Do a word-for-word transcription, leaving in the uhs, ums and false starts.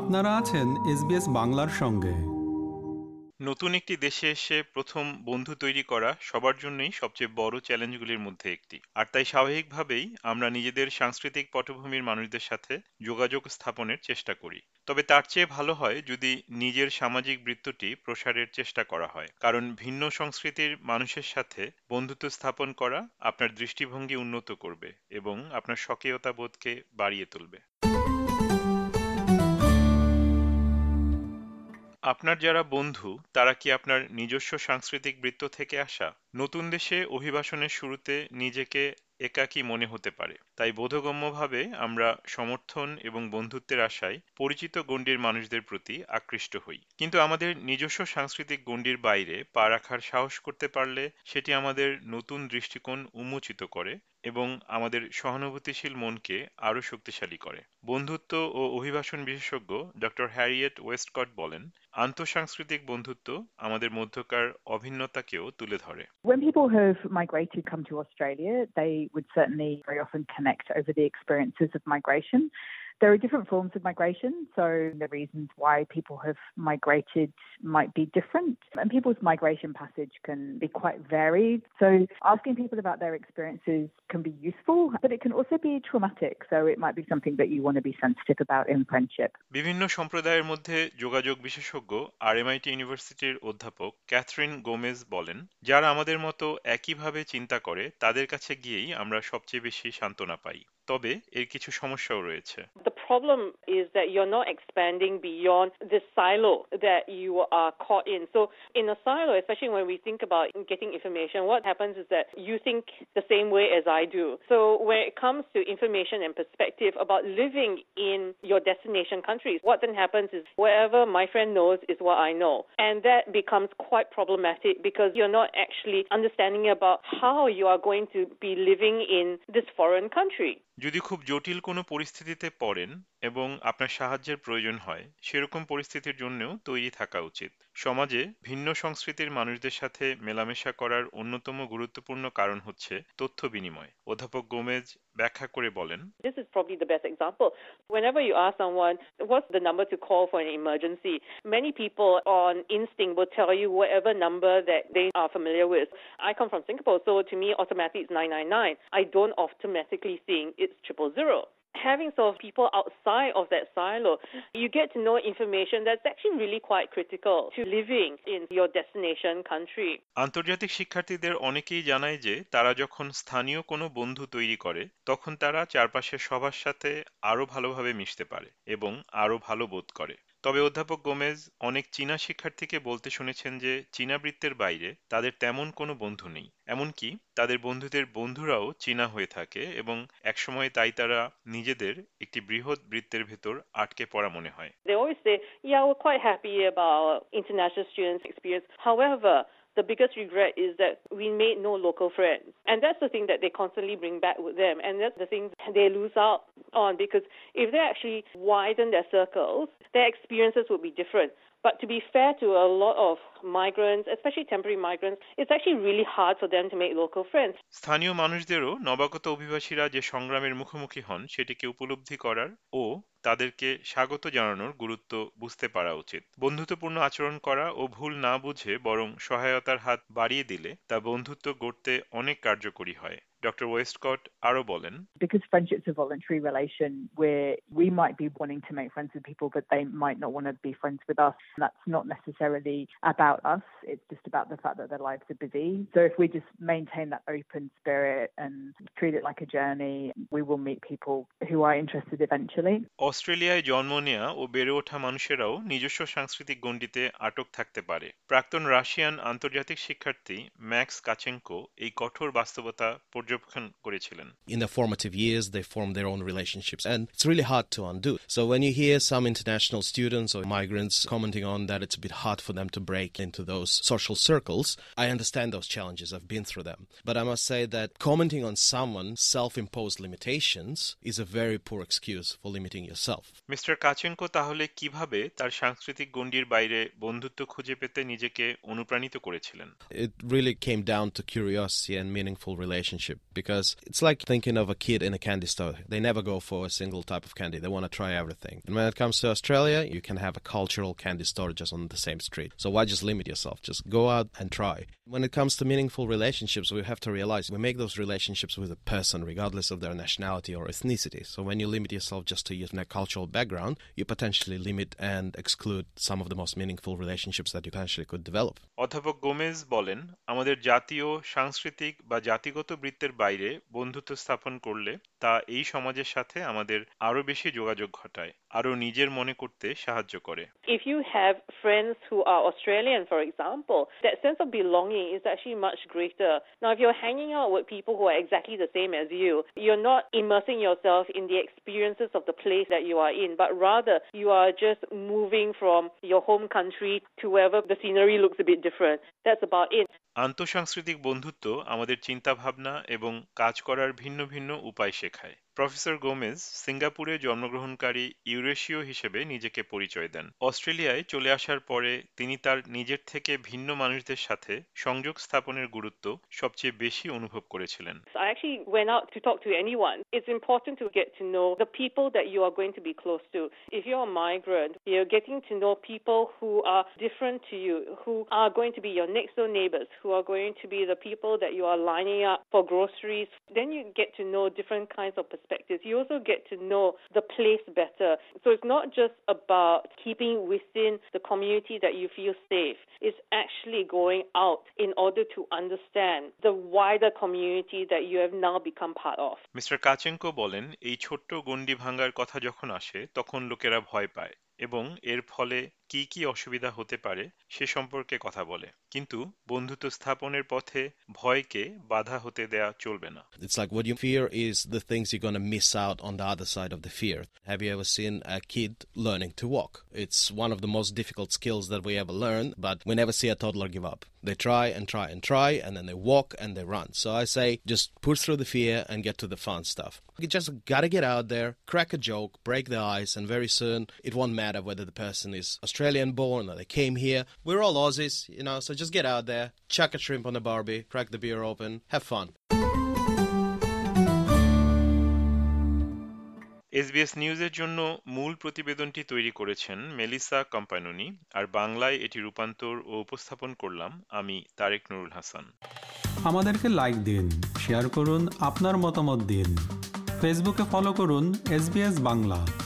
আপনারা আছেন S B S বাংলার সঙ্গে। নতুন একটি দেশে এসে প্রথম বন্ধু তৈরি করা সবার জন্যই সবচেয়ে বড় চ্যালেঞ্জগুলির মধ্যে একটি, আর তাই স্বাভাবিকভাবেই আমরা নিজেদের সাংস্কৃতিক পটভূমির মানুষদের সাথে যোগাযোগ স্থাপনের চেষ্টা করি। তবে তার চেয়ে ভালো হয় যদি নিজের সামাজিক বৃত্তটি প্রসারের চেষ্টা করা হয়, কারণ ভিন্ন সংস্কৃতির মানুষের সাথে বন্ধুত্ব স্থাপন করা আপনার দৃষ্টিভঙ্গি উন্নত করবে এবং আপনার স্বকীয়তা বোধকে বাড়িয়ে তুলবে। আপনার যারা বন্ধু তারা কি আপনার নিজস্ব সাংস্কৃতিক বৃত্ত থেকে আসা? নতুন দেশে অভিবাসনের শুরুতে নিজেকে একাকী মনে হতে পারে, তাই বোধগম্যভাবে আমরা সমর্থন এবং বন্ধুত্বের আশায় পরিচিত গণ্ডির মানুষদের প্রতি আকৃষ্ট হই। কিন্তু আমাদের নিজস্ব সাংস্কৃতিক গণ্ডির বাইরে পা রাখার সাহস করতে পারলে সেটি আমাদের নতুন দৃষ্টিকোণ উন্মোচিত করে এবং আমাদের সহানুভূতিশীল মনকে আরও শক্তিশালী করে। বন্ধুত্ব ও অভিবাসন বিশেষজ্ঞ ডক্টর হ্যারিয়েট ওয়েস্টকট বলেন, আন্তঃসাংস্কৃতিক বন্ধুত্ব আমাদের মধ্যকার অভিন্নতাকেও তুলে ধরে। When people who've migrated come to Australia, they would certainly very often connect over the experiences of migration. There are different forms of migration, so the reasons why people have migrated might be different, and people's migration passage can be quite varied. So asking people about their experiences can be useful, but it can also be traumatic, so it might be something that you want to be sensitive about in friendship. বিভিন্ন সম্প্রদায়ের মধ্যে যোগাযোগ বিশেষজ্ঞ আর M I T ইউনিভার্সিটির অধ্যাপক Catherine Gomez বলেন, যারা আমাদের মতো একইভাবে চিন্তা করে তাদের কাছে গিয়েই আমরা সবচেয়ে বেশি সান্ত্বনা পাই। তবে এর কিছু সমস্যাও রয়েছে। The problem is that you're not expanding beyond the silo that you are caught in. So in a silo, especially when we think about getting information, what happens is that you think the same way as I do. So when it comes to information and perspective about living in your destination countries, what then happens is whatever my friend knows is what I know. And that becomes quite problematic because you're not actually understanding about how you are going to be living in this foreign country. যদি খুব জটিল কোনো পরিস্থিতিতে পড়েন এবং আপনার সাহায্যের প্রয়োজন হয়, সেরকম পরিস্থিতির জন্যও তৈরি থাকা উচিত। সমাজে ভিন্ন সংস্কৃতির মানুষদের সাথে মেলামেশা করার অন্যতম গুরুত্বপূর্ণ কারণ হচ্ছে তথ্য বিনিময়। অধ্যাপক গোমেজ ব্যাখ্যা করে বলেন, This is probably the best example. Whenever you ask someone what's the number to call for an emergency, many people on instinct will tell you whatever number that they are familiar with. I come from Singapore, so to me automatically it's nine nine nine. I don't automatically think it's triple zero. Having sort of people outside of that silo, you get to know information that's actually really quite critical to living in your destination country. আন্তর্জাতিক শিক্ষার্থীদের অনেকেই জানায় যে তারা যখন স্থানীয় কোনো বন্ধু তৈরি করে তখন তারা চারপাশের সবার সাথে আরো ভালোভাবে মিশতে পারে এবং আরো ভালো বোধ করে। তবে অধ্যাপক গোমেজ অনেক চীনা শিক্ষার্থীকে বলতে শুনেছেন যে চীনা বৃত্তের বাইরে তাদের তেমন কোনো বন্ধু নেই, এমনকি তাদের বন্ধুদের বন্ধুরাও চীনা হয়ে থাকে এবং একসময় তাই তারা নিজেদের একটি বৃহৎ বৃত্তের ভেতর আটকে পড়া মনে হয়। The biggest regret is that we made no local friends. And that's the thing that they constantly bring back with them. And that's the thing they lose out on, because if they actually widen their circles, their experiences would be different. But to be fair to a lot of migrants, especially temporary migrants, it's actually really hard for them to make local friends. স্থানীয় মানুষদেরও নবাগত অভিবাসীরা যে সংগ্রামের মুখোমুখি হন সেটিকে উপলব্ধি করার ও তাদেরকে স্বাগত জানানোর গুরুত্ব বুঝতে পারা উচিত। বন্ধুত্বপূর্ণ আচরণ করা ও ভুল না বুঝে বরং সহায়তার হাত বাড়িয়ে দিলে তা বন্ধুত্ব গড়তে অনেক কার্যকরী হয়। Doctor Westcott আরো বলেন, Because friendship's a voluntary relation where we might be wanting to make friends with people but they might not want to be friends with us. That's not necessarily about us. It's just about the fact that their lives are busy. So if we just maintain that open spirit and treat it like a journey, we will meet people who are interested eventually. অস্ট্রেলিয়ায় জন্ম নেয়া ও বেড়ে ওঠা মানুষেরাও নিজস্ব সাংস্কৃতিক গণ্ডিতে আটক থাকতে পারে। প্রাক্তন রাশিয়ান আন্তর্জাতিক শিক্ষার্থী ম্যাক্স কাচেঙ্কো এই কঠোর বাস্তবতা In the formative years, they form their own relationships, and it's really hard to undo. So when you hear some international students or migrants commenting on that it's a bit hard for them to break into those social circles, I understand those challenges. I've been through them. But I must say that commenting on someone's self-imposed limitations is a very poor excuse for limiting yourself. Mister Kachenko তাহলে কিভাবে তার সাংস্কৃতিক গণ্ডির বাইরে বন্ধুত্ব খুঁজে পেতে নিজেকে অনুপ্রাণিত করেছিলেন? It really came down to curiosity and meaningful relationship. because it's like thinking of a kid in a candy store. They never go for a single type of candy. They want to try everything. And when it comes to Australia, you can have a cultural candy store just on the same street. So why just limit yourself? Just go out and try. When it comes to meaningful relationships, we have to realize we make those relationships with a person regardless of their nationality or ethnicity. So when you limit yourself just to your cultural background, you potentially limit and exclude some of the most meaningful relationships that you potentially could develop. অধ্যাপক Gomez বলেন, আমাদের জাতীয়, সাংস্কৃতিক বা জাতিগত বৃত্তের বাইরে বন্ধুত্ব স্থাপন করলে তা এই সমাজের সাথে আমাদের আরো বেশি যোগাযোগ ঘটায়, আরো নিজের মনে করতে সাহায্য করে। If you have friends who are Australian, for example, that sense of belonging is actually much greater. Now, if you're hanging out with people who are exactly the same as you, you're not immersing yourself in the experiences of the place that you are in, but rather you are just moving from your home country to wherever the scenery looks a bit different. That's about it. আন্তঃসাংস্কৃতিক বন্ধুত্ব আমাদের চিন্তাভাবনা এবং কাজ করার ভিন্ন ভিন্ন উপায় শেখায়। প্রফেসর গোমেজ সিঙ্গাপুরে জন্মগ্রহণকারী ইউরেশীয় হিসেবে নিজেকে পরিচয় দেন। অস্ট্রেলিয়ায় চলে আসার পরে তিনি তার নিজের থেকে ভিন্ন মানুষদের সাথে সংযোগ স্থাপনের গুরুত্ব সবচেয়ে বেশি অনুভব করেছিলেন। I actually went out to talk to anyone. It's important to get to know the people that you are going to be close to. If you're a migrant, you're getting to know people who are different to you, who are going to be your next door neighbors, who are going to be the people that you are lining up for groceries. Then you get to know different kinds of perspectives. You also get to know the place better. So it's not just about keeping within the community that you feel safe. It's actually going out in order to understand the wider community that you have now become part of. Mister Kachenko বলেন, এই ছোট্ট গন্ডি ভাঙার কথা যখন আসে তখন লোকেরা ভয় পায় এবং এর ফলে কি কি অসুবিধা হতে পারে সে সম্পর্কে কথা বলে, কিন্তু বন্ধুত্ব স্থাপনের পথে ভয়কে বাধা হতে দেয়া চলবে না। It's like what you fear is the things you're going to miss out on the other side of the fear. Have you ever seen a kid learning to walk? It's one of the most difficult skills that we ever learn, but we never see a toddler give up. They try and try and try, and then they walk and they run. So I say just push through the fear and get to the fun stuff. You just got to get out there, crack a joke, break the ice, and very soon it won't matter whether the person is Australian born or they came here. We're all Aussies, you know, so just get out there, chuck a shrimp on a barbie, crack the beer open, have fun. S B S নিউজের জন্য মূল প্রতিবেদনটি তৈরি করেছেন Melissa কম্পানোনি, আর বাংলায় এটি রূপান্তর ও উপস্থাপন করলাম আমি তারেক নুরুল হাসান। আমাদেরকে লাইক দিন, শেয়ার করুন, আপনার মতামত দিন। ফেসবুকে ফলো করুন এস বি এস বাংলা।